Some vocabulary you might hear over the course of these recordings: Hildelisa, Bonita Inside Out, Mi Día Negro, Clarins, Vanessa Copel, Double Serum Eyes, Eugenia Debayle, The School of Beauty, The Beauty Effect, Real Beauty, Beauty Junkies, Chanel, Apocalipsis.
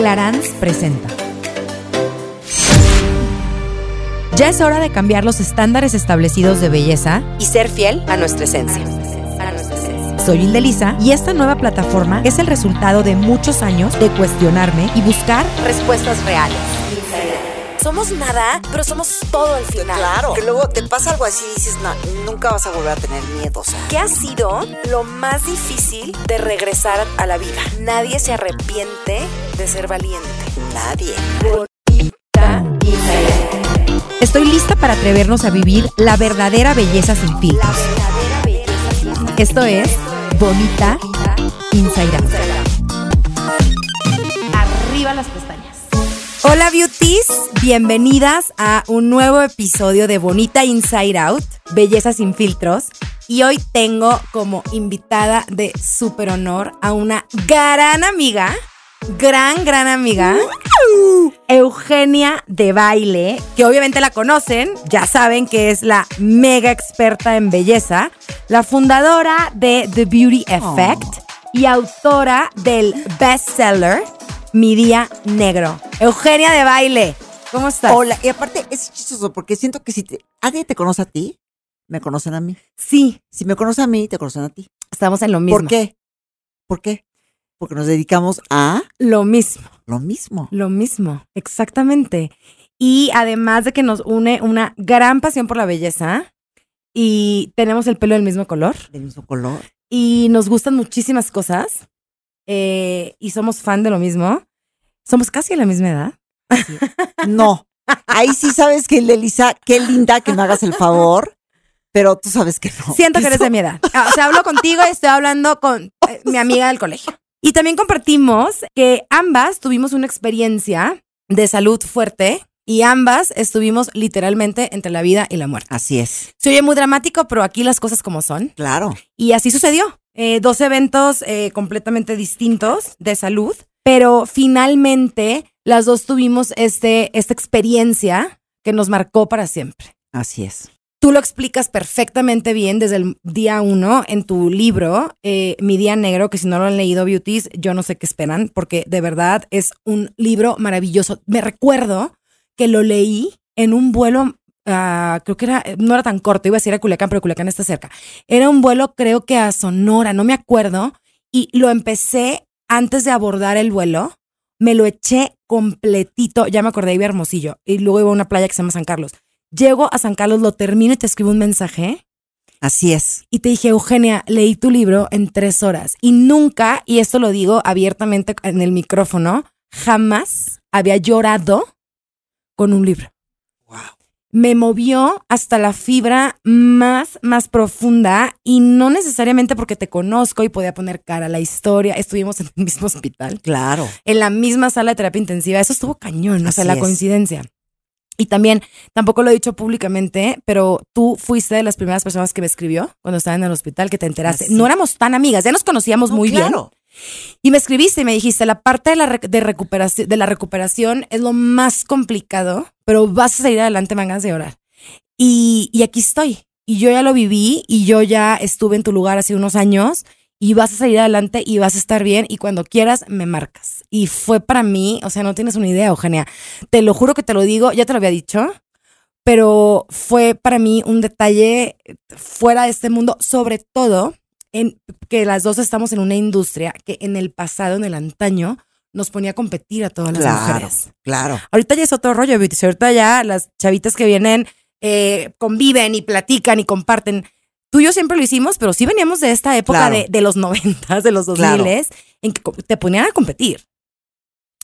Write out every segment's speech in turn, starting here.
Clarins presenta. Ya es hora de cambiar los estándares establecidos de belleza y ser fiel a nuestra esencia. Soy Hildelisa y esta nueva plataforma es el resultado de muchos años de cuestionarme y buscar respuestas reales. Somos nada, pero somos todo al final. Claro. Que luego te pasa algo así y dices, no, nunca vas a volver a tener miedo. O sea, ¿qué ha sido lo más difícil de regresar a la vida? Nadie se arrepiente de ser valiente. Nadie. Bonita Inside Out. Estoy lista para atrevernos a vivir la verdadera belleza sin filtros. Esto es Bonita Inside Out. Arriba las pestañas. Hola beauties, bienvenidas a un nuevo episodio de Bonita Inside Out, Belleza sin filtros. Y hoy tengo como invitada de súper honor a una gran amiga, Eugenia Debayle, que obviamente la conocen, ya saben que es la mega experta en belleza, la fundadora de The Beauty Effect y autora del bestseller Mi Día Negro. Eugenia Debayle, ¿cómo estás? Hola, y aparte es chistoso porque siento que si alguien te conoce a ti, me conocen a mí. Sí. Si me conoce a mí, te conocen a ti. Estamos en lo mismo. ¿Por qué? Porque nos dedicamos a... Lo mismo, exactamente. Y además de que nos une una gran pasión por la belleza y tenemos el pelo del mismo color. Y nos gustan muchísimas cosas. Y somos fan de lo mismo. Somos casi a la misma edad. Sí. No. Ahí sí sabes que, Elisa, qué linda que me hagas el favor, pero tú sabes que no. Siento que eres de mi edad. O sea, hablo contigo y estoy hablando con mi amiga del colegio. Y también compartimos que ambas tuvimos una experiencia de salud fuerte y ambas estuvimos literalmente entre la vida y la muerte. Así es. Se oye muy dramático, pero aquí las cosas como son. Claro. Y así sucedió. Dos eventos completamente distintos de salud, pero finalmente las dos tuvimos esta experiencia que nos marcó para siempre. Así es. Tú lo explicas perfectamente bien desde el día uno en tu libro, Mi Día Negro, que si no lo han leído, beauties, yo no sé qué esperan, porque de verdad es un libro maravilloso. Me recuerdo que lo leí en un vuelo... creo que no era tan corto, iba a decir a Culiacán, pero Culiacán está cerca. Era un vuelo, creo que a Sonora, no me acuerdo, y lo empecé antes de abordar el vuelo, me lo eché completito, ya me acordé, iba a Hermosillo, y luego iba a una playa que se llama San Carlos. Llego a San Carlos, lo termino y te escribo un mensaje. Así es. Y te dije, Eugenia, leí tu libro en 3 horas, y nunca, y esto lo digo abiertamente en el micrófono, jamás había llorado con un libro. Me movió hasta la fibra más profunda y no necesariamente porque te conozco y podía poner cara a la historia. Estuvimos en el mismo hospital. Claro. En la misma sala de terapia intensiva. Eso estuvo cañón, o sea, la coincidencia. Y también, tampoco lo he dicho públicamente, pero tú fuiste de las primeras personas que me escribió cuando estaba en el hospital, que te enteraste. Así. No éramos tan amigas, ya nos conocíamos muy bien. Y me escribiste y me dijiste, la parte de la recuperación es lo más complicado, pero vas a salir adelante, mangas de orar. Y aquí estoy. Y yo ya lo viví y yo ya estuve en tu lugar hace unos años y vas a salir adelante y vas a estar bien y cuando quieras me marcas. Y fue para mí, o sea, no tienes una idea, Eugenia. Te lo juro que te lo digo, ya te lo había dicho, pero fue para mí un detalle fuera de este mundo, sobre todo... En que las dos estamos en una industria que en el pasado, en el antaño, nos ponía a competir a todas las mujeres. Claro. Ahorita ya es otro rollo, beauty. Ahorita ya las chavitas que vienen conviven y platican y comparten. Tú y yo siempre lo hicimos, pero sí veníamos de esta época de los 90s, de los 2000s, en que te ponían a competir.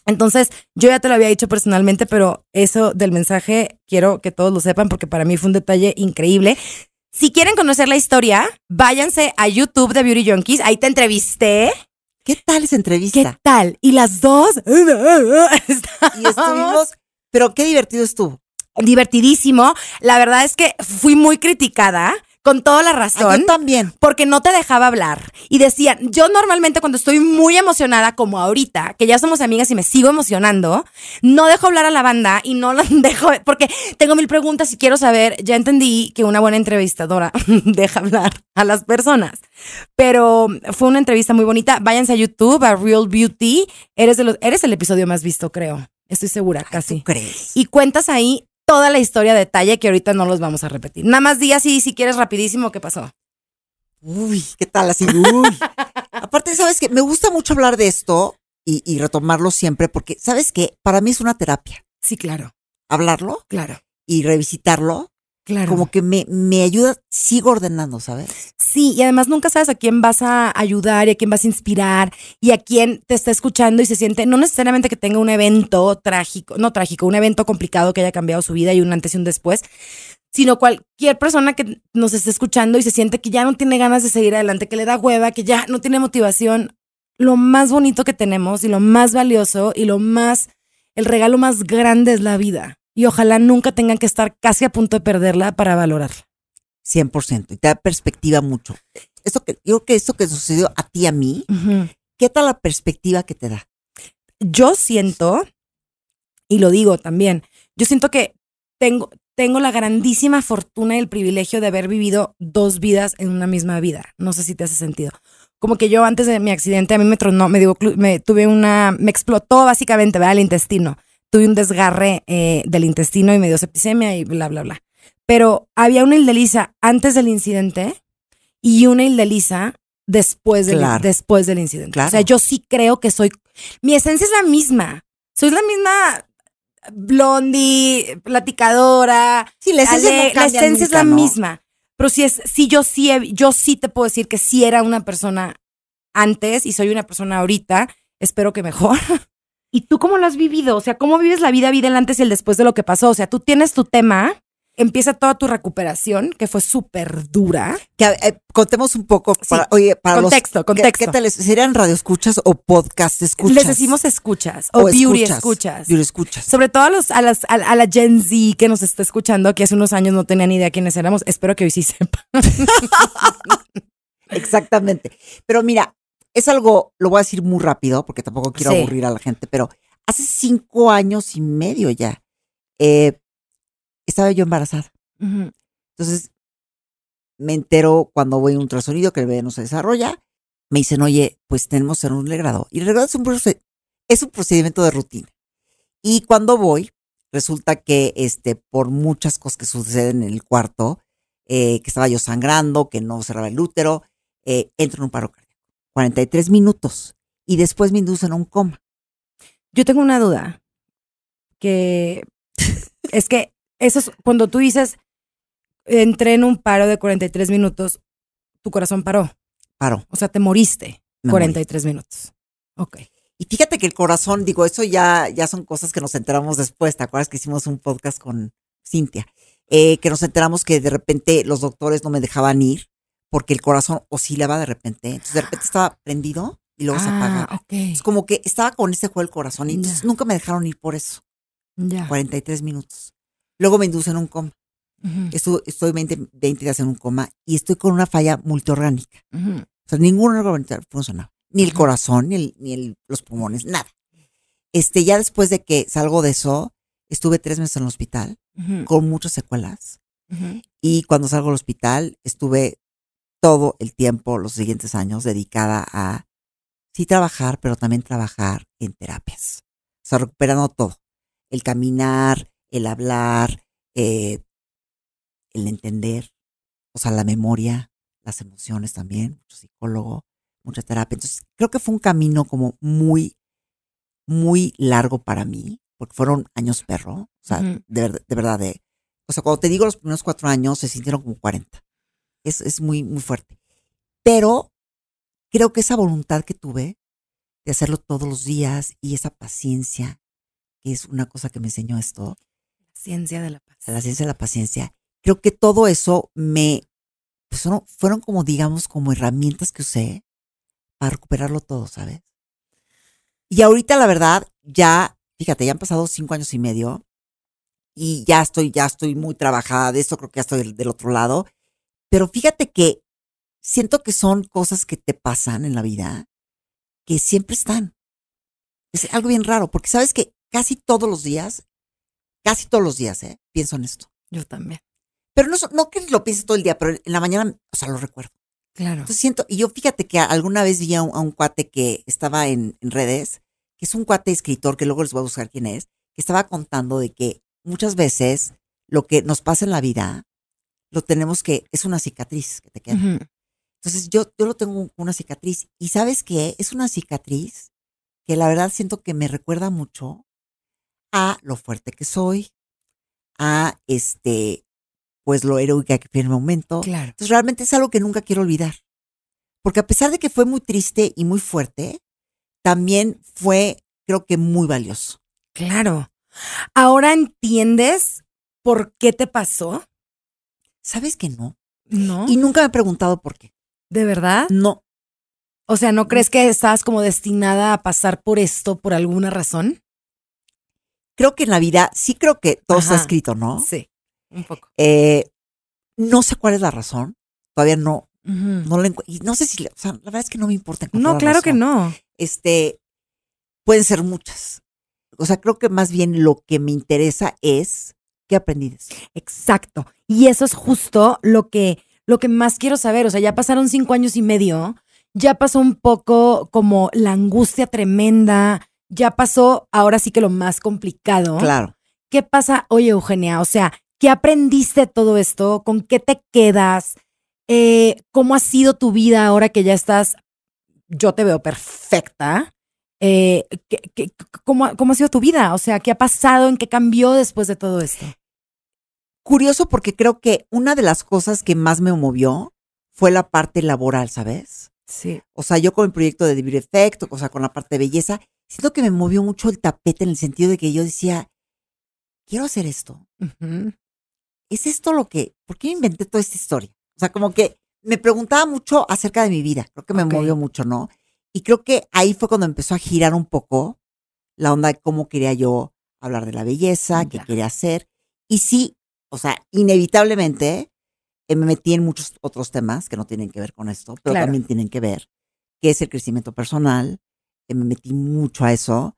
Entonces, yo ya te lo había dicho personalmente, pero eso del mensaje quiero que todos lo sepan porque para mí fue un detalle increíble. Si quieren conocer la historia, váyanse a YouTube de Beauty Junkies. Ahí te entrevisté. ¿Qué tal esa entrevista? ¿Qué tal? Y las dos. Y estuvimos. Pero qué divertido estuvo. Divertidísimo. La verdad es que fui muy criticada. con toda la razón. Ay, yo también. Porque no te dejaba hablar. Y decía, yo normalmente cuando estoy muy emocionada, como ahorita, que ya somos amigas y me sigo emocionando, no dejo hablar a la banda y no los dejo, porque tengo mil preguntas y quiero saber. Ya entendí que una buena entrevistadora deja hablar a las personas. Pero fue una entrevista muy bonita. Váyanse a YouTube, a Real Beauty. Eres el episodio más visto, creo. Estoy segura, casi. ¿Tú crees? Y cuentas ahí toda la historia a detalle, que ahorita no los vamos a repetir. Nada más di así, si quieres, rapidísimo, ¿qué pasó? Uy, ¿qué tal así? Uy. Aparte, ¿sabes qué? Me gusta mucho hablar de esto y retomarlo siempre porque, ¿sabes qué? Para mí es una terapia. Sí, claro. Hablarlo. Claro. Y revisitarlo. Claro. Como que me ayuda, sigo ordenando, ¿sabes? Sí, y además nunca sabes a quién vas a ayudar y a quién vas a inspirar y a quién te está escuchando y se siente, no necesariamente que tenga un evento trágico, no trágico, un evento complicado que haya cambiado su vida y un antes y un después, sino cualquier persona que nos esté escuchando y se siente que ya no tiene ganas de seguir adelante, que le da hueva, que ya no tiene motivación. Lo más bonito que tenemos y lo más valioso y el regalo más grande es la vida. Y ojalá nunca tengan que estar casi a punto de perderla para valorarla. 100%. Y te da perspectiva mucho. Yo creo que esto que sucedió a ti y a mí, uh-huh. ¿Qué tal la perspectiva que te da? Yo siento, y lo digo también, yo siento que tengo la grandísima fortuna y el privilegio de haber vivido dos vidas en una misma vida. No sé si te hace sentido. Como que yo antes de mi accidente, a mí me tronó, me explotó básicamente, ¿verdad? El intestino. Tuve un desgarre del intestino y me dio septicemia y bla, bla, bla. Pero había una Hildelisa antes del incidente y una Hildelisa después del incidente. Claro. O sea, yo sí creo que mi esencia es la misma. Soy la misma blondie, platicadora. Sí, la esencia no cambia, la esencia nunca, es la misma. Pero yo sí te puedo decir que sí era una persona antes y soy una persona ahorita. Espero que mejor. ¿Y tú cómo lo has vivido? O sea, ¿cómo vives la vida el antes y el después de lo que pasó? O sea, tú tienes tu tema, empieza toda tu recuperación, que fue súper dura. Que, contemos un poco, para contexto. ¿Qué tal? ¿Serían radioescuchas o podcast escuchas? Les decimos escuchas o beauty escuchas. Beauty escuchas. Sobre todo a la Gen Z que nos está escuchando, que hace unos años no tenían idea quiénes éramos. Espero que hoy sí sepan. Exactamente. Pero mira, es algo, lo voy a decir muy rápido porque tampoco quiero aburrir a la gente, pero hace 5 años y medio ya estaba yo embarazada. Uh-huh. Entonces me entero cuando voy a un ultrasonido que el bebé no se desarrolla. Me dicen, oye, pues tenemos que hacer un legrado. Y el legrado es un procedimiento de rutina. Y cuando voy, resulta que por muchas cosas que suceden en el cuarto, que estaba yo sangrando, que no cerraba el útero, entro en un paro cardíaco. 43 minutos, y después me inducen a un coma. Yo tengo una duda, que es que eso es, cuando tú dices, entré en un paro de 43 minutos, tu corazón paró. Paró. O sea, te moriste. Me 43 morí. Minutos. Ok. Y fíjate que el corazón, digo, eso ya son cosas que nos enteramos después, ¿te acuerdas que hicimos un podcast con Cintia? Que nos enteramos que de repente los doctores no me dejaban ir, porque el corazón oscilaba de repente. Entonces, de repente estaba prendido y luego se apagaba. Okay. Es como que estaba con ese juego del corazón. Y entonces nunca me dejaron ir por eso. Yeah. 43 minutos. Luego me inducen a un coma. Uh-huh. Estoy 20 días en un coma y estoy con una falla multiorgánica. Uh-huh. O sea, ningún órgano funcionaba. Ni el corazón, ni los pulmones, nada. Ya después de que salgo de eso, estuve 3 meses en el hospital, uh-huh, con muchas secuelas. Uh-huh. Y cuando salgo del hospital, estuve todo el tiempo, los siguientes años, dedicada a sí trabajar, pero también trabajar en terapias. O sea, recuperando todo. El caminar, el hablar, el entender, o sea, la memoria, las emociones también, mucho psicólogo, mucha terapia. Entonces, creo que fue un camino como muy, muy largo para mí, porque fueron años perro. O sea, uh-huh, de verdad, o sea, cuando te digo los primeros 4 años, se sintieron como 40. Es muy, muy fuerte. Pero creo que esa voluntad que tuve de hacerlo todos los días y esa paciencia, que es una cosa que me enseñó esto. La ciencia de la paciencia. Creo que todo eso fueron como, digamos, como herramientas que usé para recuperarlo todo, ¿sabes? Y ahorita, la verdad, ya, fíjate, ya han pasado 5 años y medio y ya estoy muy trabajada de esto, creo que ya estoy del otro lado. Pero fíjate que siento que son cosas que te pasan en la vida que siempre están. Es algo bien raro, porque sabes que casi todos los días, pienso en esto. Yo también. Pero no que lo pienses todo el día, pero en la mañana, o sea, lo recuerdo. Claro. Entonces siento, y yo fíjate que alguna vez vi a un cuate que estaba en redes, que es un cuate escritor, que luego les voy a buscar quién es, que estaba contando de que muchas veces lo que nos pasa en la vida, es una cicatriz que te queda. Uh-huh. Entonces yo lo tengo una cicatriz, y ¿sabes qué? Es una cicatriz que la verdad siento que me recuerda mucho a lo fuerte que soy, a pues lo heroica que fui en el momento. Claro. Entonces realmente es algo que nunca quiero olvidar. Porque a pesar de que fue muy triste y muy fuerte, también fue, creo que, muy valioso. Claro. ¿Ahora entiendes por qué te pasó? ¿Sabes que no? No. Y nunca me he preguntado por qué. ¿De verdad? No. O sea, ¿no crees que estabas como destinada a pasar por esto por alguna razón? Creo que en la vida, sí creo que todo está escrito, ¿no? Sí. Un poco. No sé cuál es la razón. Todavía no. Uh-huh. Y no sé si, o sea, la verdad es que no me importa. No, claro que no. Pueden ser muchas. O sea, creo que más bien lo que me interesa es qué aprendí de eso. Exacto. Y eso es justo lo que más quiero saber. O sea, ya pasaron 5 años y medio. Ya pasó un poco como la angustia tremenda. Ya pasó, ahora sí que lo más complicado. Claro. ¿Qué pasa hoy, Eugenia? O sea, ¿qué aprendiste de todo esto? ¿Con qué te quedas? ¿Cómo ha sido tu vida ahora que ya estás? Yo te veo perfecta. ¿Cómo ha sido tu vida? O sea, ¿qué ha pasado? ¿En qué cambió después de todo esto? Curioso, porque creo que una de las cosas que más me movió fue la parte laboral, ¿sabes? Sí. O sea, yo con el proyecto de The Beauty Effect, o sea, con la parte de belleza, siento que me movió mucho el tapete en el sentido de que yo decía, quiero hacer esto. Uh-huh. ¿Es esto lo que? ¿Por qué inventé toda esta historia? O sea, como que me preguntaba mucho acerca de mi vida. Creo que me movió mucho, ¿no? Y creo que ahí fue cuando empezó a girar un poco la onda de cómo quería yo hablar de la belleza, qué quería hacer. Y sí, o sea, inevitablemente me metí en muchos otros temas que no tienen que ver con esto, pero también tienen que ver, que es el crecimiento personal. Me metí mucho a eso,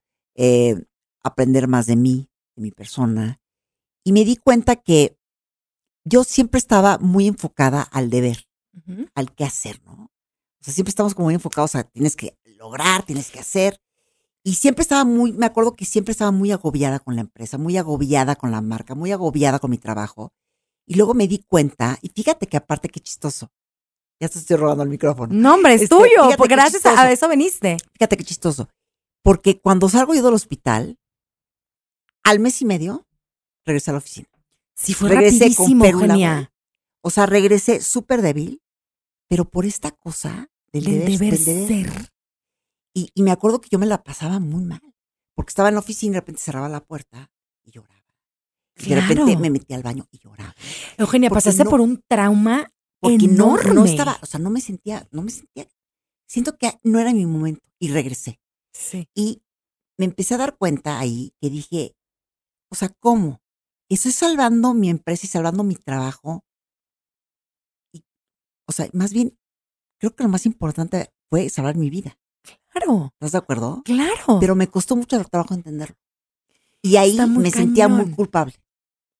aprender más de mí, de mi persona. Y me di cuenta que yo siempre estaba muy enfocada al deber, uh-huh, al qué hacer, ¿no? O sea, siempre estamos como muy enfocados a tienes que lograr, tienes que hacer. Y siempre estaba me acuerdo que siempre estaba muy agobiada con la empresa, muy agobiada con la marca, muy agobiada con mi trabajo. Y luego me di cuenta, y fíjate que aparte qué chistoso. Ya te estoy robando el micrófono. No, hombre, es tuyo, porque gracias a eso viniste. Fíjate qué chistoso. Porque cuando salgo yo del hospital, al 1.5 meses, regresé a la oficina. Sí, fue rapidísimo, Eugenia. O sea, regresé súper débil. Pero por esta cosa del deber ser. Y me acuerdo que yo me la pasaba muy mal. Porque estaba en la oficina y de repente cerraba la puerta y lloraba. Y de repente me metía al baño y lloraba. Eugenia, pasaste por un trauma enorme. No estaba, o sea, no me sentía. Siento que no era mi momento. Y regresé. Sí. Y me empecé a dar cuenta ahí que dije, o sea, ¿cómo? Estoy salvando mi empresa y salvando mi trabajo. O sea, más bien, creo que lo más importante fue salvar mi vida. Claro. ¿Estás de acuerdo? Claro. Pero me costó mucho trabajo entenderlo. Y ahí me sentía muy culpable.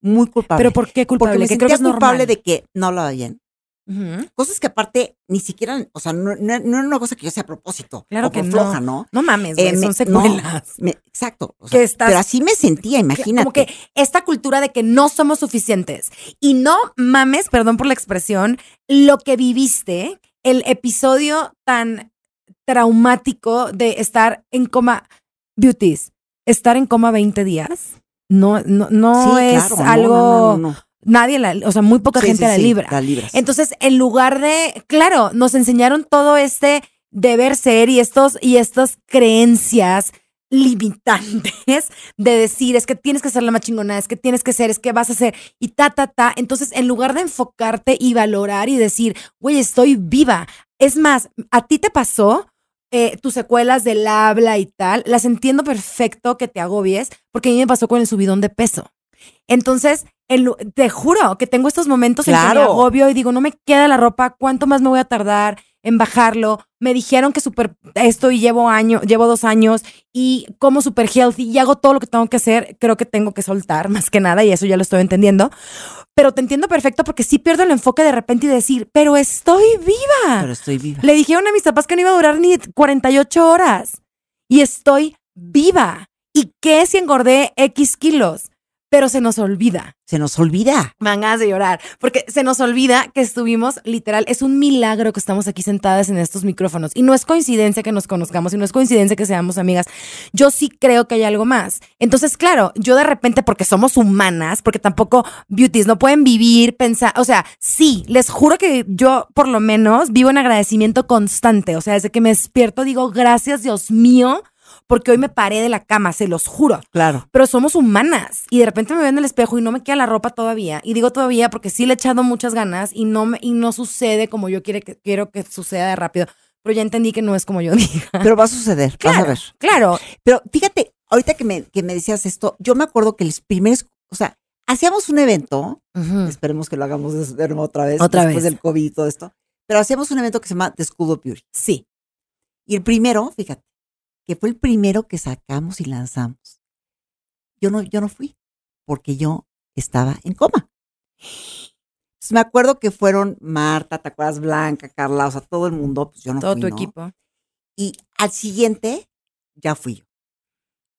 Muy culpable. ¿Pero por qué culpable? Porque me sentía culpable de que no hablaba bien. Uh-huh. Cosas que aparte ni siquiera, o sea, no era una cosa que yo hacía a propósito. Claro que no. Floja, ¿no? No mames, güey, son secuelas. No, exacto. O sea, pero así me sentía, imagínate. Como que esta cultura de que no somos suficientes. Y no mames, perdón por la expresión, lo que viviste, el episodio tan traumático de estar en coma, Beauties, estar en coma 20 días, no sí, es claro, algo... No. Nadie, o sea, muy poca gente libra. La libra. Entonces, en lugar de, claro, nos enseñaron todo este deber ser y estas creencias limitantes de decir, es que tienes que ser la más chingona, es que tienes que ser, es que vas a ser, y ta. Entonces, en lugar de enfocarte y valorar y decir, güey, estoy viva. Es más, a ti te pasó tus secuelas del habla y tal, las entiendo perfecto que te agobies, porque a mí me pasó con el subidón de peso. Entonces, te juro que tengo estos momentos en que me agobio y digo, no me queda la ropa, ¿cuánto más me voy a tardar en bajarlo? Me dijeron que llevo 2 años y como super healthy y hago todo lo que tengo que hacer. Creo que tengo que soltar más que nada y eso ya lo estoy entendiendo. Pero te entiendo perfecto porque sí pierdo el enfoque de repente y decir, pero estoy viva. Le dijeron a mis papás que no iba a durar ni 48 horas y estoy viva. ¿Y qué si engordé X kilos? Pero se nos olvida. Se nos olvida. Mangas de llorar. Porque se nos olvida que estuvimos, literal, es un milagro que estamos aquí sentadas en estos micrófonos. Y no es coincidencia que nos conozcamos y no es coincidencia que seamos amigas. Yo sí creo que hay algo más. Entonces, claro, yo de repente, porque somos humanas, porque tampoco beauties no pueden vivir, pensar. O sea, sí, les juro que yo por lo menos vivo en agradecimiento constante. O sea, desde que me despierto digo, gracias Dios mío, porque hoy me paré de la cama, se los juro. Claro. Pero somos humanas. Y de repente me veo en el espejo y no me queda la ropa todavía. Y digo todavía porque sí le he echado muchas ganas y no sucede como yo quiero que suceda rápido. Pero ya entendí que no es como yo diga. Pero va a suceder, claro, vas a ver. Claro. Pero fíjate, ahorita que me decías esto, yo me acuerdo que los primeros, o sea, hacíamos un evento, uh-huh, esperemos que lo hagamos otra vez, del COVID y todo esto, pero hacíamos un evento que se llama The School of Beauty. Sí. Y el primero, fíjate, que fue el primero que sacamos y lanzamos. Yo no fui, porque yo estaba en coma. Entonces me acuerdo que fueron Marta, ¿te acuerdas? Blanca, Carla, o sea, todo el mundo, pues yo no fui. Todo tu equipo. Y al siguiente ya fui yo.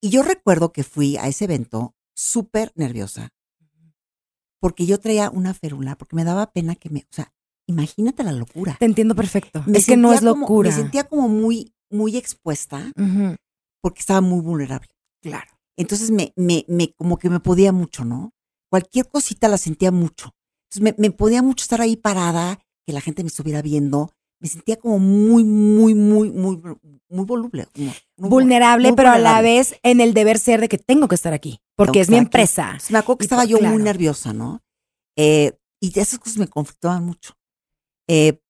Y yo recuerdo que fui a ese evento súper nerviosa, porque yo traía una férula, porque me daba pena o sea, imagínate la locura. Te entiendo perfecto. Es que no es locura. Me sentía como muy expuesta, uh-huh, porque estaba muy vulnerable. Claro. Entonces me como que me podía mucho, ¿no? Cualquier cosita la sentía mucho. Entonces me podía mucho estar ahí parada, que la gente me estuviera viendo. Me sentía como muy, muy, muy, muy, muy voluble. Vulnerable, pero vulnerable, a la vez en el deber ser de que tengo que estar aquí, porque es mi empresa. Entonces, me acuerdo que estaba yo muy nerviosa, ¿no? Y esas cosas me conflictaban mucho.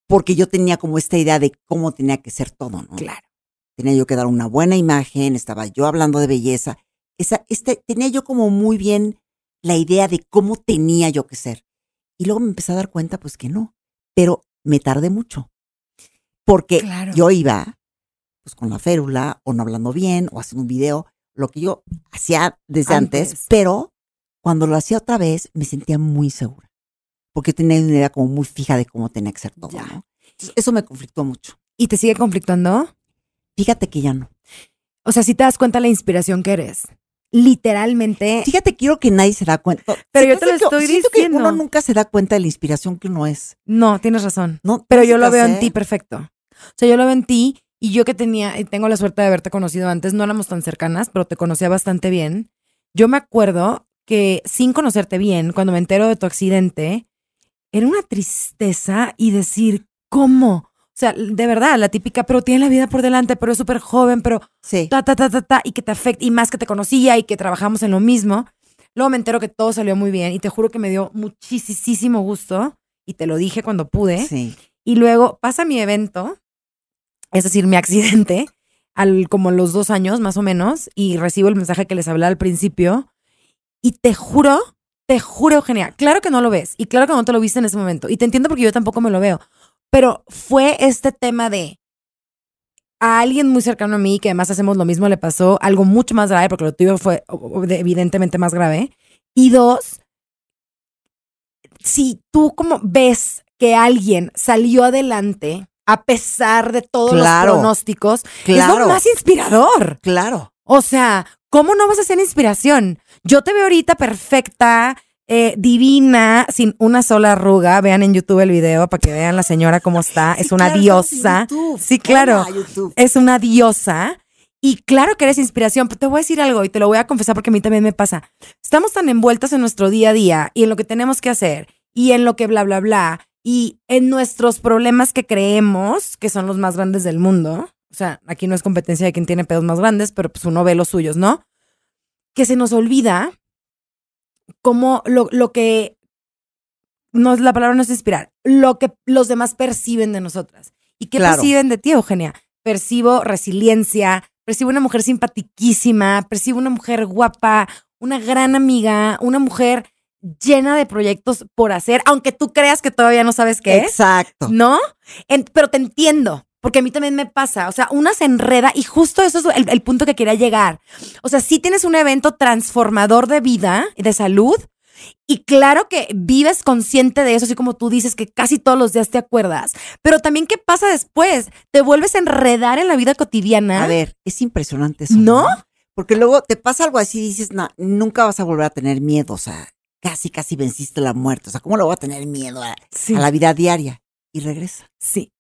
Porque yo tenía como esta idea de cómo tenía que ser todo, ¿no? Claro. Tenía yo que dar una buena imagen, estaba yo hablando de belleza. Tenía yo como muy bien la idea de cómo tenía yo que ser. Y luego me empecé a dar cuenta, pues que no. Pero me tardé mucho. Porque yo iba, pues con la férula, o no hablando bien, o haciendo un video, lo que yo hacía desde antes. Pero cuando lo hacía otra vez, me sentía muy segura. Porque tenía una idea como muy fija de cómo tenía que ser todo, ya, ¿no? Entonces, eso me conflictó mucho. ¿Y te sigue conflictando? Fíjate que ya no. O sea, si te das cuenta la inspiración que eres. Literalmente. Fíjate, quiero que nadie se da cuenta. Pero yo te lo estoy diciendo. Siento que uno nunca se da cuenta de la inspiración que uno es. No, tienes razón. No, pero yo lo veo en ti perfecto. O sea, yo lo veo en ti y yo que tengo la suerte de haberte conocido antes. No éramos tan cercanas, pero te conocía bastante bien. Yo me acuerdo que sin conocerte bien, cuando me entero de tu accidente, era una tristeza y decir, ¿cómo? O sea, de verdad, la típica, pero tiene la vida por delante, pero es súper joven, pero sí, y que te afecta, y más que te conocía y que trabajamos en lo mismo. Luego me entero que todo salió muy bien y te juro que me dio muchísimo gusto y te lo dije cuando pude. Sí. Y luego pasa mi evento, es decir, mi accidente, como los 2 años más o menos, y recibo el mensaje que les hablé al principio y te juro, Eugenia, claro que no lo ves y claro que no te lo viste en ese momento y te entiendo porque yo tampoco me lo veo. Pero fue este tema de a alguien muy cercano a mí, que además hacemos lo mismo, le pasó algo mucho más grave, porque lo tuyo fue evidentemente más grave. Y 2, si tú como ves que alguien salió adelante a pesar de todos los pronósticos, es lo más inspirador. Claro. O sea, ¿cómo no vas a ser inspiración? Yo te veo ahorita perfecta, divina, sin una sola arruga. Vean en YouTube el video para que vean la señora cómo está. Sí, es una diosa. Sí, claro. Es una diosa. Y claro que eres inspiración. Pero te voy a decir algo y te lo voy a confesar porque a mí también me pasa. Estamos tan envueltas en nuestro día a día y en lo que tenemos que hacer y en lo que bla, bla, bla y en nuestros problemas que creemos que son los más grandes del mundo. O sea, aquí no es competencia de quien tiene pedos más grandes, pero pues uno ve los suyos, ¿no? Que se nos olvida como lo que nos, la palabra nos inspirar, lo que los demás perciben de nosotras. ¿Y qué perciben de ti, Eugenia? Percibo resiliencia, percibo una mujer simpatiquísima, percibo una mujer guapa, una gran amiga, una mujer llena de proyectos por hacer, aunque tú creas que todavía no sabes qué. Exacto. ¿No? Pero te entiendo, porque a mí también me pasa. O sea, una se enreda y justo eso es el punto que quería llegar. O sea, sí tienes un evento transformador de vida, de salud, y claro que vives consciente de eso, así como tú dices que casi todos los días te acuerdas. Pero también, ¿qué pasa después? Te vuelves a enredar en la vida cotidiana. A ver, es impresionante eso. ¿No? Porque luego te pasa algo así y dices, no, nunca vas a volver a tener miedo, o sea, casi venciste la muerte. O sea, ¿cómo lo voy a tener miedo a la vida diaria? Y regresa. Sí.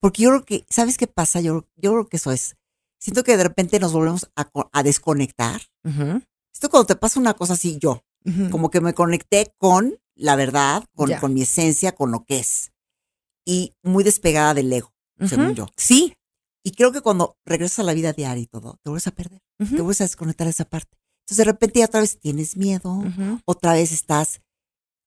Porque yo creo que, ¿sabes qué pasa? Yo creo que eso es. Siento que de repente nos volvemos a desconectar. Uh-huh. Esto cuando te pasa una cosa así, yo, uh-huh, como que me conecté con la verdad, con mi esencia, con lo que es. Y muy despegada del ego, uh-huh, según yo. Sí. Y creo que cuando regresas a la vida diaria y todo, te vuelves a perder, uh-huh, te vuelves a desconectar de esa parte. Entonces, de repente, otra vez tienes miedo, uh-huh, otra vez estás,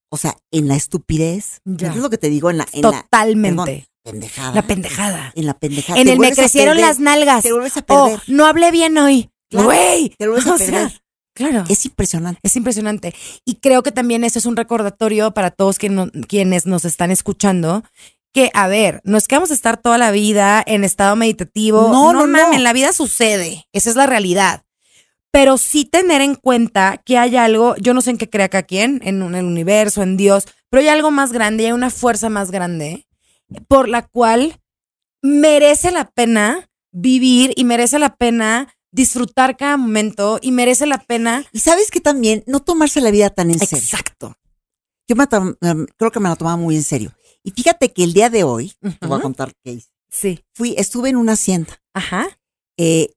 o sea, en la estupidez. Ya. ¿Entiendes lo que te digo? Totalmente. Pendejada. La pendejada. En la pendejada. En el me crecieron las nalgas. Te vuelves a perder. Oh, no hablé bien hoy. Güey. Claro, te vuelves a perder. Sea, claro. Es impresionante. Es impresionante. Y creo que también eso es un recordatorio para todos quienes nos están escuchando. Que, a ver, no es que vamos a estar toda la vida en estado meditativo. No mames, la vida sucede. Esa es la realidad. Pero sí tener en cuenta que hay algo, yo no sé en qué crea cada quien, en el universo, en Dios, pero hay algo más grande, hay una fuerza más grande por la cual merece la pena vivir y merece la pena disfrutar cada momento y merece la pena. Y sabes que también no tomarse la vida tan en serio. Exacto. Yo creo que me la tomaba muy en serio. Y fíjate que el día de hoy, uh-huh, te voy a contar qué hice. Sí. Estuve en una hacienda. Ajá. Y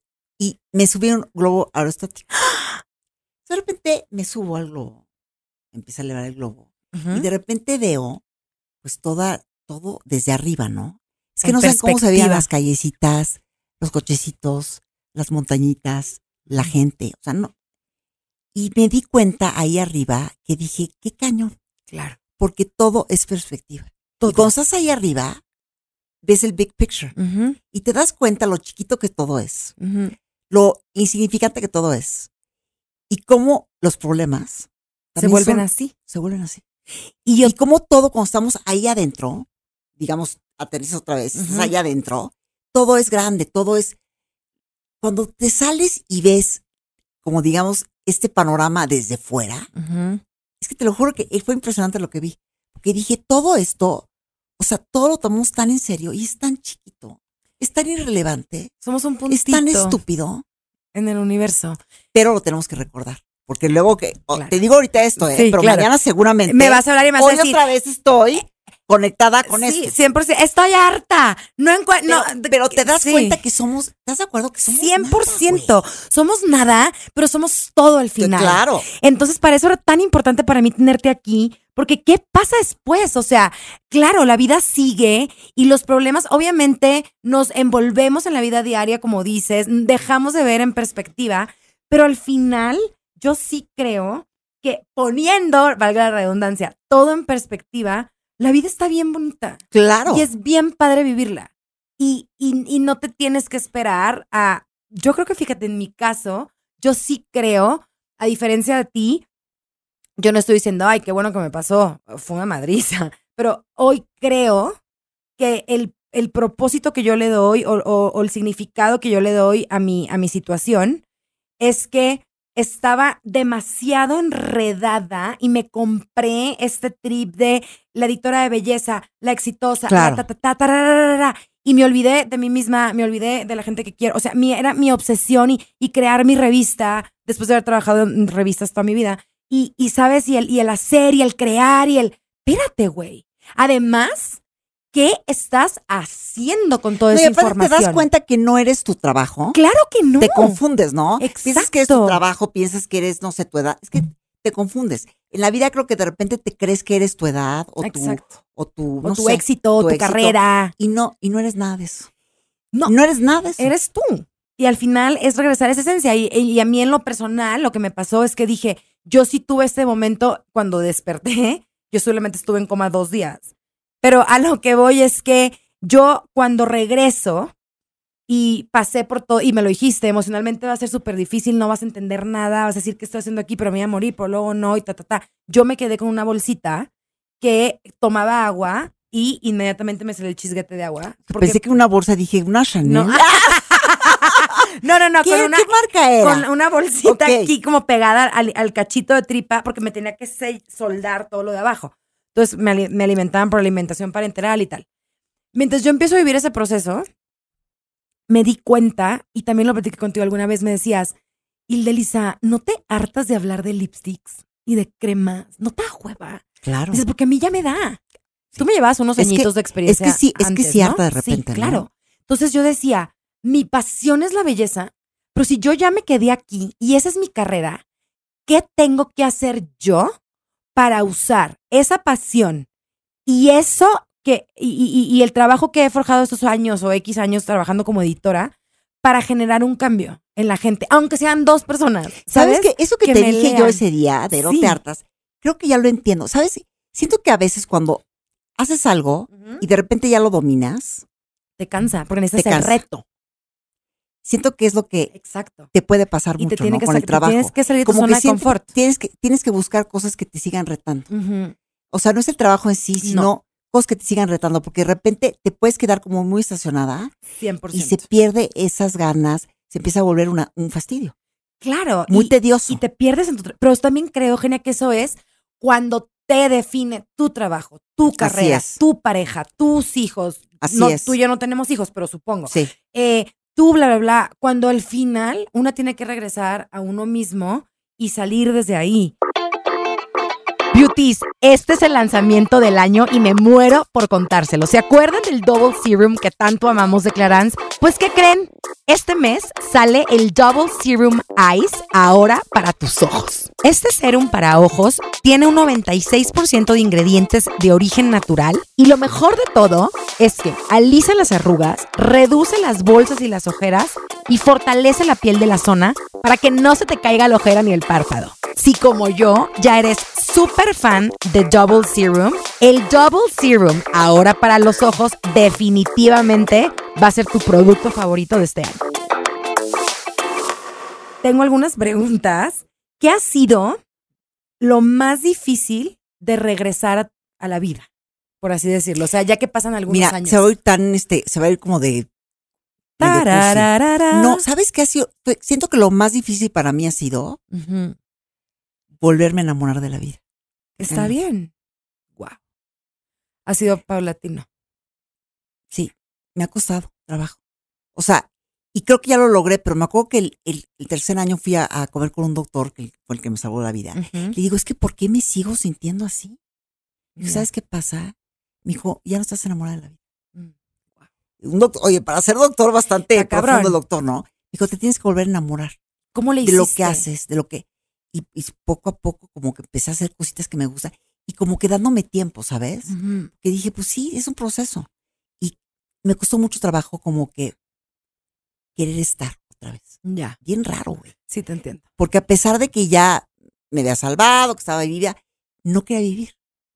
me subí a un globo aerostático. ¡Ah! De repente me subo al globo. Empiezo a elevar el globo. Uh-huh. Y de repente veo, pues, todo desde arriba, ¿no? Es que en no sé cómo se veían las callecitas, los cochecitos, las montañitas, la gente. O sea, no. Y me di cuenta ahí arriba que dije, qué cañón. Claro. Porque todo es perspectiva. Y cuando estás ahí arriba, ves el big picture. Uh-huh. Y te das cuenta lo chiquito que todo es, uh-huh, lo insignificante que todo es. Y cómo los problemas se vuelven así. Se vuelven así. Y cómo todo, cuando estamos ahí adentro, digamos, aterriza otra vez, uh-huh, estás ahí adentro, todo es grande, todo es. Cuando te sales y ves, como digamos, este panorama desde fuera, uh-huh, es que te lo juro que fue impresionante lo que vi. Porque dije, todo esto, o sea, todo lo tomamos tan en serio y es tan chiquito, es tan irrelevante. Somos un puntito. Es tan estúpido. En el universo. Pero lo tenemos que recordar. Porque luego que, claro, te digo ahorita esto, sí, pero claro, mañana seguramente. Me vas a hablar y me vas a decir. Hoy otra vez estoy conectada con esto. Sí, 100%. Estoy harta. Pero te das cuenta que somos, ¿estás de acuerdo? Que somos 100%. Nada, somos nada, pero somos todo al final. Claro. Entonces, para eso era tan importante para mí tenerte aquí. Porque, ¿qué pasa después? O sea, claro, la vida sigue y los problemas, obviamente, nos envolvemos en la vida diaria, como dices, dejamos de ver en perspectiva, pero al final, yo sí creo que poniendo, valga la redundancia, todo en perspectiva, la vida está bien bonita. Claro. Y es bien padre vivirla. Y no te tienes que esperar a. Yo creo que, fíjate, en mi caso, yo sí creo, a diferencia de ti, yo no estoy diciendo, ay, qué bueno que me pasó, fue una madriza, pero hoy creo que el propósito que yo le doy o el significado que yo le doy a mi situación es que estaba demasiado enredada y me compré este trip de la editora de belleza, la exitosa, claro, y me olvidé de mí misma, me olvidé de la gente que quiero. O sea, era mi obsesión y crear mi revista después de haber trabajado en revistas toda mi vida. Y sabes, y el hacer, y el crear, y el. Espérate, güey. Además, ¿qué estás haciendo con toda esa información? ¿Te das cuenta que no eres tu trabajo? Claro que no. Te confundes, ¿no? Exacto. Piensas que eres tu trabajo, piensas que eres, no sé, tu edad. Es que te confundes. En la vida creo que de repente te crees que eres tu edad, o exacto, tu éxito, tu carrera. Y no eres nada de eso. No eres nada de eso. Eres tú. Y al final es regresar a esa esencia. Y a mí, en lo personal, lo que me pasó es que dije. Yo sí tuve este momento cuando desperté, yo solamente estuve en coma 2 días. Pero a lo que voy es que yo cuando regreso, y pasé por todo, y me lo dijiste, emocionalmente va a ser súper difícil, no vas a entender nada, vas a decir, ¿qué estoy haciendo aquí? Pero me voy a morir, pero luego no, y Yo me quedé con una bolsita que tomaba agua y inmediatamente me salió el chisguete de agua. Porque pensé que una bolsa, dije, una Chanel. No. No, con una, ¿qué marca era? Con una bolsita aquí como pegada al cachito de tripa, porque me tenía que soldar todo lo de abajo. Entonces me alimentaban por alimentación parenteral y tal. Mientras yo empiezo a vivir ese proceso, me di cuenta, y también lo platiqué contigo alguna vez, me decías, Hildelisa, ¿no te hartas de hablar de lipsticks y de cremas? ¿No te da hueva? Claro. Dices, porque a mí ya me da. Sí. Tú me llevas unos añitos de experiencia. Es que sí, harta de repente. Sí, claro. ¿No? Entonces yo decía, mi pasión es la belleza, pero si yo ya me quedé aquí y esa es mi carrera, ¿qué tengo que hacer yo para usar esa pasión y eso que y el trabajo que he forjado estos años o X años trabajando como editora para generar un cambio en la gente, aunque sean dos personas? ¿Sabes qué? Eso que te dije lean. Yo ese día de no te hartas, creo que ya lo entiendo. ¿Sabes? Siento que a veces cuando haces algo y de repente ya lo dominas, te cansa, porque necesitas el reto. Siento que es lo que te puede pasar y mucho, ¿no? Con el trabajo. Tienes que salir de tu zona de confort. Tienes que buscar cosas que te sigan retando. Uh-huh. O sea, no es el trabajo en sí, sino cosas que te sigan retando, porque de repente te puedes quedar como muy estacionada 100%. Y se pierde esas ganas, se empieza a volver un fastidio. Claro. Muy tedioso. Y te pierdes en tu trabajo. Pero también creo, Eugenia, que eso es cuando te define tu trabajo, tu carrera, tu pareja, tus hijos. Así es. Tú y yo no tenemos hijos, pero supongo. Sí. Tú, bla, bla, bla, cuando al final una tiene que regresar a uno mismo y salir desde ahí. Beauties, este es el lanzamiento del año y me muero por contárselo. ¿Se acuerdan del Double Serum que tanto amamos de Clarins? Pues, ¿qué creen? Este mes sale el Double Serum Eyes, ahora para tus ojos. Este serum para ojos tiene un 96% de ingredientes de origen natural y lo mejor de todo es que alisa las arrugas, reduce las bolsas y las ojeras y fortalece la piel de la zona para que no se te caiga la ojera ni el párpado. Si como yo ya eres súper fan de Double Serum, el Double Serum ahora para los ojos definitivamente va a ser tu producto favorito de este año. Tengo algunas preguntas. ¿Qué ha sido lo más difícil de regresar a la vida, por así decirlo? O sea, ya que pasan algunos años. Mira, se va a ir como de... No, ¿sabes qué ha sido? Siento que lo más difícil para mí ha sido volverme a enamorar de la vida. Está bien. Guau. Wow. Ha sido paulatino. Sí, me ha costado trabajo. O sea, y creo que ya lo logré, pero me acuerdo que el tercer año fui a comer con un doctor que fue el que me salvó la vida. Uh-huh. Le digo, es que ¿por qué me sigo sintiendo así? Y digo, ¿sabes qué pasa? Me dijo, ya no estás enamorada de la vida. Uh-huh. Un doctor, oye, para ser doctor bastante profundo el doctor, ¿no? Me dijo, te tienes que volver a enamorar. ¿Cómo le hiciste? De lo que haces, de lo que... Y poco a poco como que empecé a hacer cositas que me gustan y como que dándome tiempo, ¿sabes? Uh-huh. Que dije, pues sí, es un proceso. Y me costó mucho trabajo como que querer estar otra vez. Ya. Bien raro, güey. Sí, te entiendo. Porque a pesar de que ya me había salvado, que estaba viva, no quería vivir.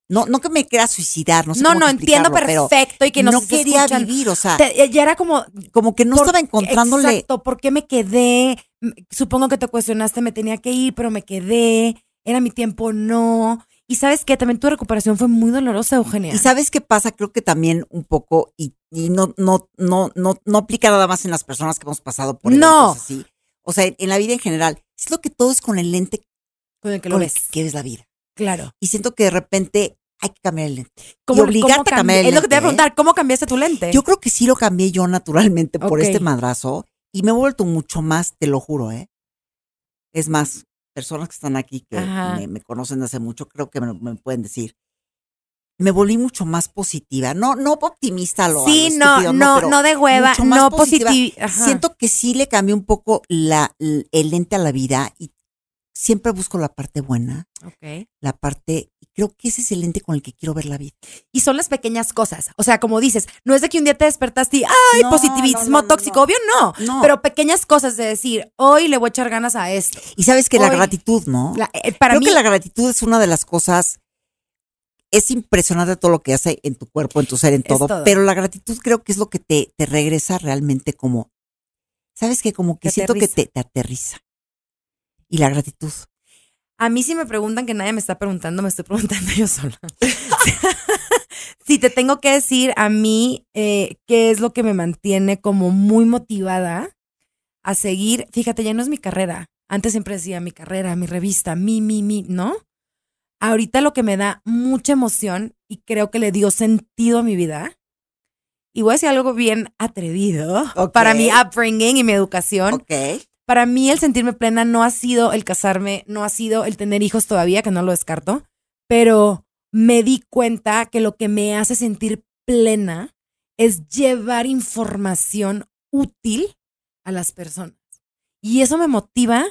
No que me quiera suicidar, no sé cómo explicarlo. No, entiendo perfecto y que no quería vivir, o sea. Ya era como que no estaba encontrándole. Exacto, ¿por qué me quedé? Supongo que te cuestionaste, me tenía que ir, pero me quedé. Era mi tiempo, no. Y ¿sabes qué? También tu recuperación fue muy dolorosa, Eugenia. ¿Y sabes qué pasa? Creo que también un poco, y no aplica nada más en las personas que hemos pasado por eventos así. O sea, en la vida en general. Es lo que todo es con el lente con el que lo ves. Que ves la vida. Claro. Y siento que de repente hay que cambiar el lente. Y obligarte a cambiar el lente. Es lo que te voy a preguntar, ¿cómo cambiaste tu lente? Yo creo que sí lo cambié yo naturalmente por este madrazo y me he vuelto mucho más, te lo juro, ¿eh? Es más, personas que están aquí que me conocen desde hace mucho, creo que me pueden decir. Me volví mucho más positiva, no optimista no de hueva, no positiva. Siento que sí le cambié un poco el lente a la vida y siempre busco la parte buena, la parte, creo que ese es el lente con el que quiero ver la vida. Y son las pequeñas cosas, o sea, como dices, no es de que un día te despertaste y ¡ay, positivismo tóxico! Obvio no, pero pequeñas cosas de decir, hoy le voy a echar ganas a esto. Y sabes que la gratitud, ¿no? Para mí, que la gratitud es una de las cosas, es impresionante todo lo que hace en tu cuerpo, en tu ser, en todo, pero la gratitud creo que es lo que te regresa realmente como ¿Sabes qué? Como que te siento aterriza. Que te aterriza. Y la gratitud. A mí sí me preguntan, que nadie me está preguntando, me estoy preguntando yo sola. Si te tengo que decir a mí qué es lo que me mantiene como muy motivada a seguir, fíjate, ya no es mi carrera. Antes siempre decía mi carrera, mi revista, mi, ¿no? Ahorita lo que me da mucha emoción y creo que le dio sentido a mi vida, y voy a decir algo bien atrevido, okay, para mi upbringing y mi educación. Okay. Para mí el sentirme plena no ha sido el casarme, no ha sido el tener hijos todavía, que no lo descarto, pero me di cuenta que lo que me hace sentir plena es llevar información útil a las personas. Y eso me motiva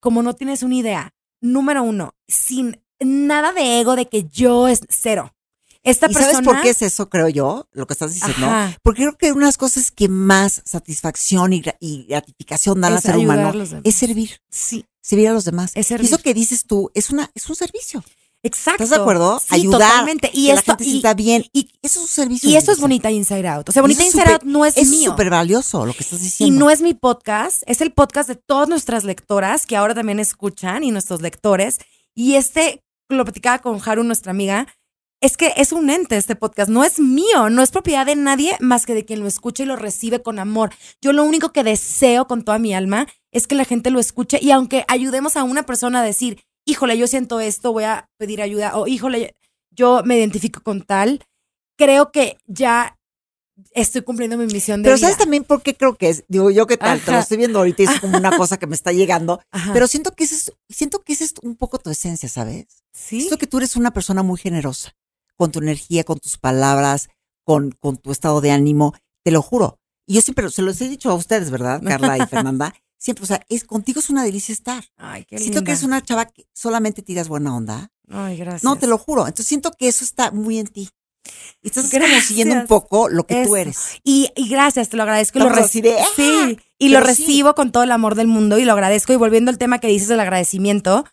como no tienes una idea. Número uno, sin nada de ego de que yo es cero. Esta ¿Y persona... sabes por qué es eso, creo yo, lo que estás diciendo? Ajá. Porque creo que unas cosas que más satisfacción y gratificación dan al ser humano es servir. Sí. Servir a los demás. Es servir. Y eso que dices tú es un servicio. Exacto. ¿Estás de acuerdo? Sí, ayudar, totalmente. Y que esto, la gente se sienta bien. Y eso es un servicio. Y eso es Bonita Inside Out. O sea, Bonita Inside Out no es mío. Es súper valioso lo que estás diciendo. Y no es mi podcast. Es el podcast de todas nuestras lectoras que ahora también escuchan y nuestros lectores. Y lo platicaba con Harun, nuestra amiga, es que es un ente este podcast. No es mío. No es propiedad de nadie más que de quien lo escucha y lo recibe con amor. Yo lo único que deseo con toda mi alma es que la gente lo escuche. Y aunque ayudemos a una persona a decir... híjole, yo siento esto, voy a pedir ayuda, o híjole, yo me identifico con tal, creo que ya estoy cumpliendo mi misión de vida. Pero ¿sabes también por qué creo que es? Digo, yo qué tal, te lo estoy viendo ahorita y es como una cosa que me está llegando, pero siento que ese es un poco tu esencia, ¿sabes? Sí. Siento que tú eres una persona muy generosa, con tu energía, con tus palabras, con tu estado de ánimo, te lo juro. Y yo siempre, se los he dicho a ustedes, ¿verdad, Carla y Fernanda? Siempre, o sea, contigo es una delicia estar. Ay, qué siento linda. Que eres una chava que solamente tiras buena onda. Ay, gracias. No, te lo juro. Entonces siento que eso está muy en ti. Estás como siguiendo un poco lo que tú eres. Y gracias, te lo agradezco. Lo recibiré. Sí, y lo recibo con todo el amor del mundo y lo agradezco. Y volviendo al tema que dices del agradecimiento,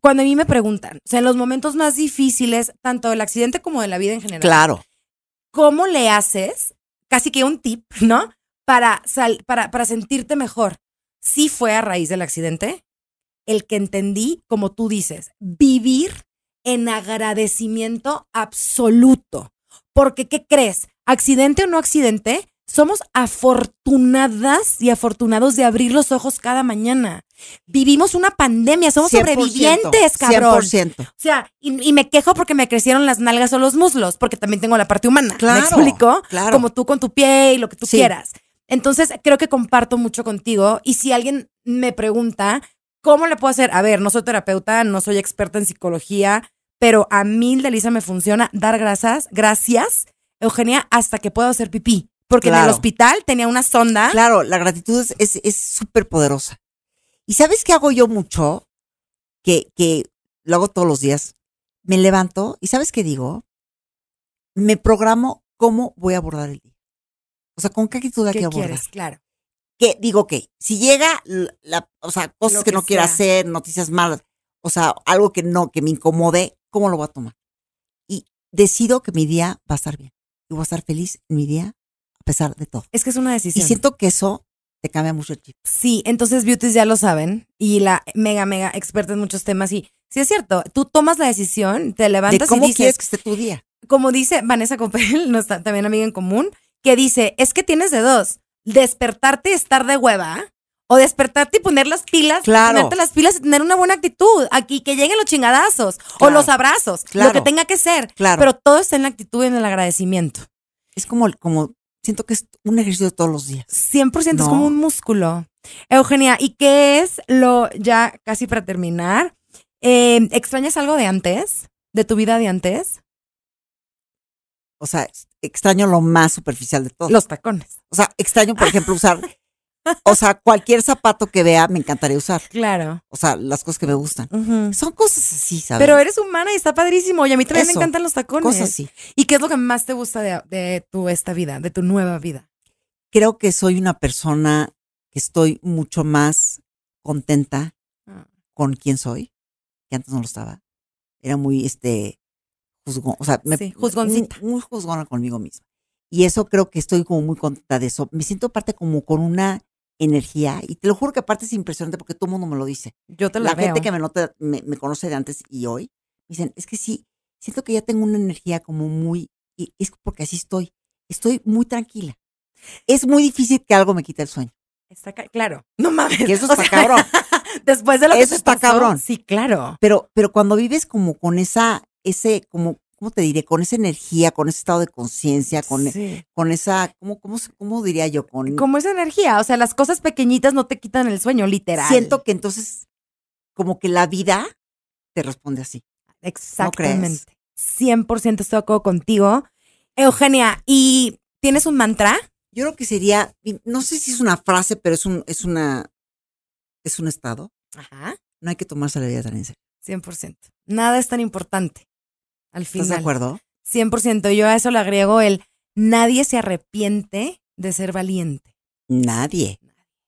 cuando a mí me preguntan, o sea, en los momentos más difíciles, tanto del accidente como de la vida en general. Claro. ¿Cómo le haces? Casi que un tip, ¿no? Para sentirte mejor. Sí fue a raíz del accidente el que entendí, como tú dices, vivir en agradecimiento absoluto. Porque, ¿qué crees? Accidente o no accidente, somos afortunadas y afortunados de abrir los ojos cada mañana. Vivimos una pandemia, somos 100%, sobrevivientes, cabrón. 100%. O sea, y me quejo porque me crecieron las nalgas o los muslos, porque también tengo la parte humana. Claro, ¿me explico? Claro. Como tú con tu pie y lo que tú quieras. Entonces, creo que comparto mucho contigo. Y si alguien me pregunta, ¿cómo le puedo hacer? A ver, no soy terapeuta, no soy experta en psicología, pero a mí, Hildelisa, me funciona dar gracias, Eugenia, hasta que puedo hacer pipí. Porque en el hospital tenía una sonda. Claro, la gratitud es súper poderosa. ¿Y sabes qué hago yo mucho? Que lo hago todos los días. Me levanto y ¿sabes qué digo? Me programo cómo voy a abordar el día. O sea, ¿con qué actitud hay que abordar? ¿Qué quieres? Claro. Que digo que si llega, o sea, cosas que no quiero hacer, noticias malas, o sea, algo que me incomode, ¿cómo lo voy a tomar? Y decido que mi día va a estar bien. Y voy a estar feliz en mi día a pesar de todo. Es que es una decisión. Y siento que eso te cambia mucho el chip. Sí, entonces beauties ya lo saben y la mega experta en muchos temas. Y sí es cierto, tú tomas la decisión, te levantas y dices... ¿Cómo quieres que esté tu día? Como dice Vanessa Copel, nuestra también amiga en común, que dice, es que tienes de dos, despertarte y estar de hueva, o despertarte y poner las pilas, ponerte las pilas y tener una buena actitud, aquí que lleguen los chingadazos, o los abrazos, lo que tenga que ser, pero todo está en la actitud y en el agradecimiento. Es como siento que es un ejercicio todos los días. 100% no. Es como un músculo. Eugenia, ¿y qué es lo, ya casi para terminar, extrañas algo de antes, de tu vida de antes? O sea, extraño lo más superficial de todo. Los tacones. O sea, extraño, por ejemplo, usar... O sea, cualquier zapato que vea me encantaría usar. Claro. O sea, las cosas que me gustan. Uh-huh. Son cosas así, ¿sabes? Pero eres humana y está padrísimo. Y a mí también me encantan los tacones. Cosas así. ¿Y qué es lo que más te gusta de tu nueva vida? Creo que soy una persona que estoy mucho más contenta con quién soy, que antes no lo estaba. Era muy, juzgón, o sea, juzgoncita. Muy juzgona conmigo misma. Y eso creo que estoy como muy contenta de eso. Me siento aparte como con una energía. Y te lo juro que aparte es impresionante porque todo el mundo me lo dice. Yo te lo veo. La gente que me nota, me conoce de antes y hoy, dicen, es que sí, siento que ya tengo una energía como muy, y es porque así estoy. Estoy muy tranquila. Es muy difícil que algo me quite el sueño. Está claro. No mames. Que eso está cabrón. Después de lo que te pasó, cabrón. Sí, claro. Pero cuando vives como con ¿cómo te diré? Con esa energía, con ese estado de conciencia, con esa, ¿cómo diría yo? Como esa energía, o sea, las cosas pequeñitas no te quitan el sueño, literal. Siento que entonces, como que la vida te responde así. Exactamente. ¿No crees? 100% estoy de acuerdo contigo. Eugenia, ¿y tienes un mantra? Yo creo que sería, no sé si es una frase, pero es un estado. Ajá. No hay que tomarse la vida tan en serio. 100%. Nada es tan importante. Al final. ¿Estás de acuerdo? 100%. Yo a eso le agrego nadie se arrepiente de ser valiente. Nadie.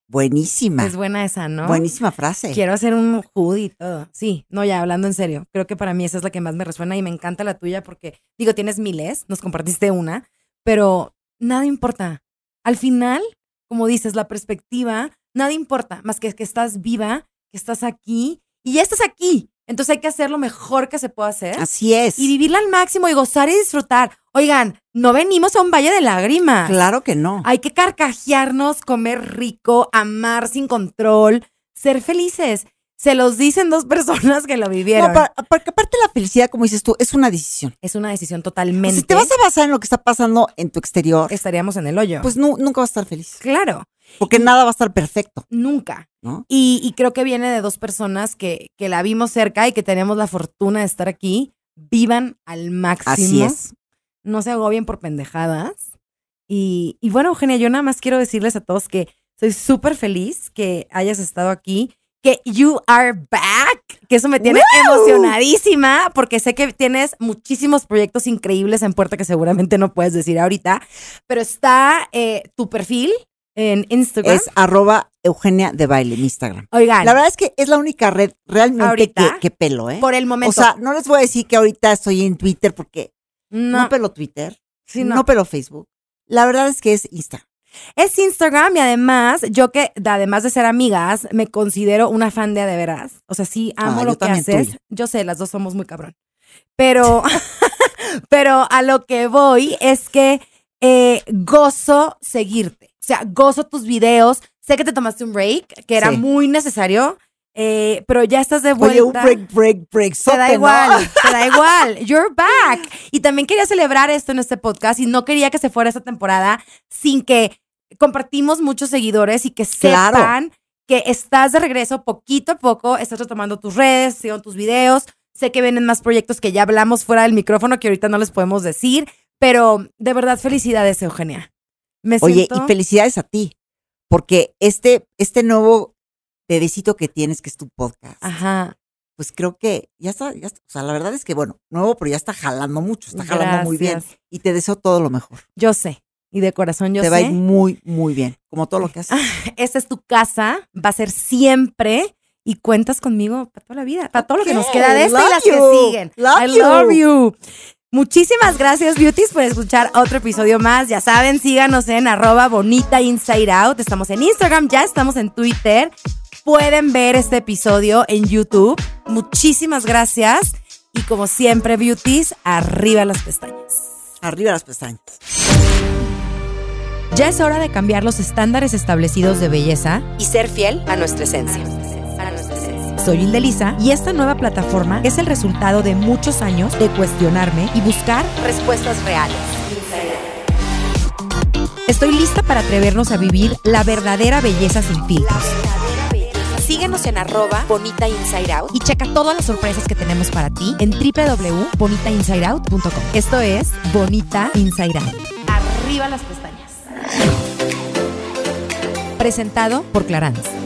Buenísima. Es buena esa, ¿no? Buenísima frase. Quiero hacer un hoodie y todo. Sí, no, ya hablando en serio. Creo que para mí esa es la que más me resuena y me encanta la tuya porque, digo, tienes miles, nos compartiste una, pero nada importa. Al final, como dices, la perspectiva, nada importa más que estás viva, que estás aquí y ya estás aquí. Entonces hay que hacer lo mejor que se pueda hacer. Así es. Y vivirla al máximo y gozar y disfrutar. Oigan, no venimos a un valle de lágrimas. Claro que no. Hay que carcajearnos, comer rico, amar sin control, ser felices. Se los dicen dos personas que lo vivieron. No, porque aparte la felicidad, como dices tú, es una decisión. Es una decisión totalmente. O sea, si te vas a basar en lo que está pasando en tu exterior, estaríamos en el hoyo. Pues no, nunca vas a estar feliz. Claro. Porque nada va a estar perfecto. Nunca. ¿No? Y creo que viene de dos personas que la vimos cerca y que tenemos la fortuna de estar aquí. Vivan al máximo. Así es. No se agobien por pendejadas. Y bueno, Eugenia, yo nada más quiero decirles a todos que soy súper feliz que hayas estado aquí. Que you are back. Que eso me tiene emocionadísima porque sé que tienes muchísimos proyectos increíbles en puerta que seguramente no puedes decir ahorita. Pero está tu perfil. En Instagram. Es @EugeniaDebayle en Instagram. Oigan. La verdad es que es la única red realmente ahorita, que pelo, ¿eh? Por el momento. O sea, no les voy a decir que ahorita estoy en Twitter porque no pelo Twitter, sí, no pelo Facebook. La verdad es que es Instagram. Es Instagram y además, yo que además de ser amigas, me considero una fan de veras. O sea, sí, amo lo que haces. Tuya. Yo sé, las dos somos muy cabrón. Pero, pero a lo que voy es que gozo seguirte. O sea, gozo tus videos. Sé que te tomaste un break, que era muy necesario, pero ya estás de vuelta. Oye, un break. Te da igual, ¿no? Te da igual. You're back. Y también quería celebrar esto en este podcast y no quería que se fuera esta temporada sin que compartimos muchos seguidores y que sepan que estás de regreso poquito a poco. Estás retomando tus redes, siguiendo tus videos. Sé que vienen más proyectos que ya hablamos fuera del micrófono que ahorita no les podemos decir, pero de verdad felicidades, Eugenia. Oye, y felicidades a ti, porque este nuevo bebecito que tienes, que es tu podcast, ajá, pues creo que ya está, o sea, la verdad es que, bueno, nuevo, pero ya está jalando mucho, está jalando muy bien, y te deseo todo lo mejor. Yo sé, y de corazón yo sé. Te va a ir muy, muy bien, como todo lo que haces. Esta es tu casa, va a ser siempre, y cuentas conmigo para toda la vida, para todo lo que nos queda de esta y las que siguen. I love you. Muchísimas gracias, beauties, por escuchar otro episodio más. Ya saben, síganos en @BonitaInsideOut. Estamos en Instagram, ya estamos en Twitter. Pueden ver este episodio en YouTube. Muchísimas gracias. Y como siempre, beauties, arriba las pestañas. Arriba las pestañas. Ya es hora de cambiar los estándares establecidos de belleza y ser fiel a nuestra esencia. Soy Hildelisa y esta nueva plataforma es el resultado de muchos años de cuestionarme y buscar respuestas reales. Estoy lista para atrevernos a vivir la verdadera belleza sin filtros. Síguenos en @BonitaInsideOut y checa todas las sorpresas que tenemos para ti en www.bonitainsideout.com. Esto es Bonita Inside Out. Arriba las pestañas. Presentado por Clarins.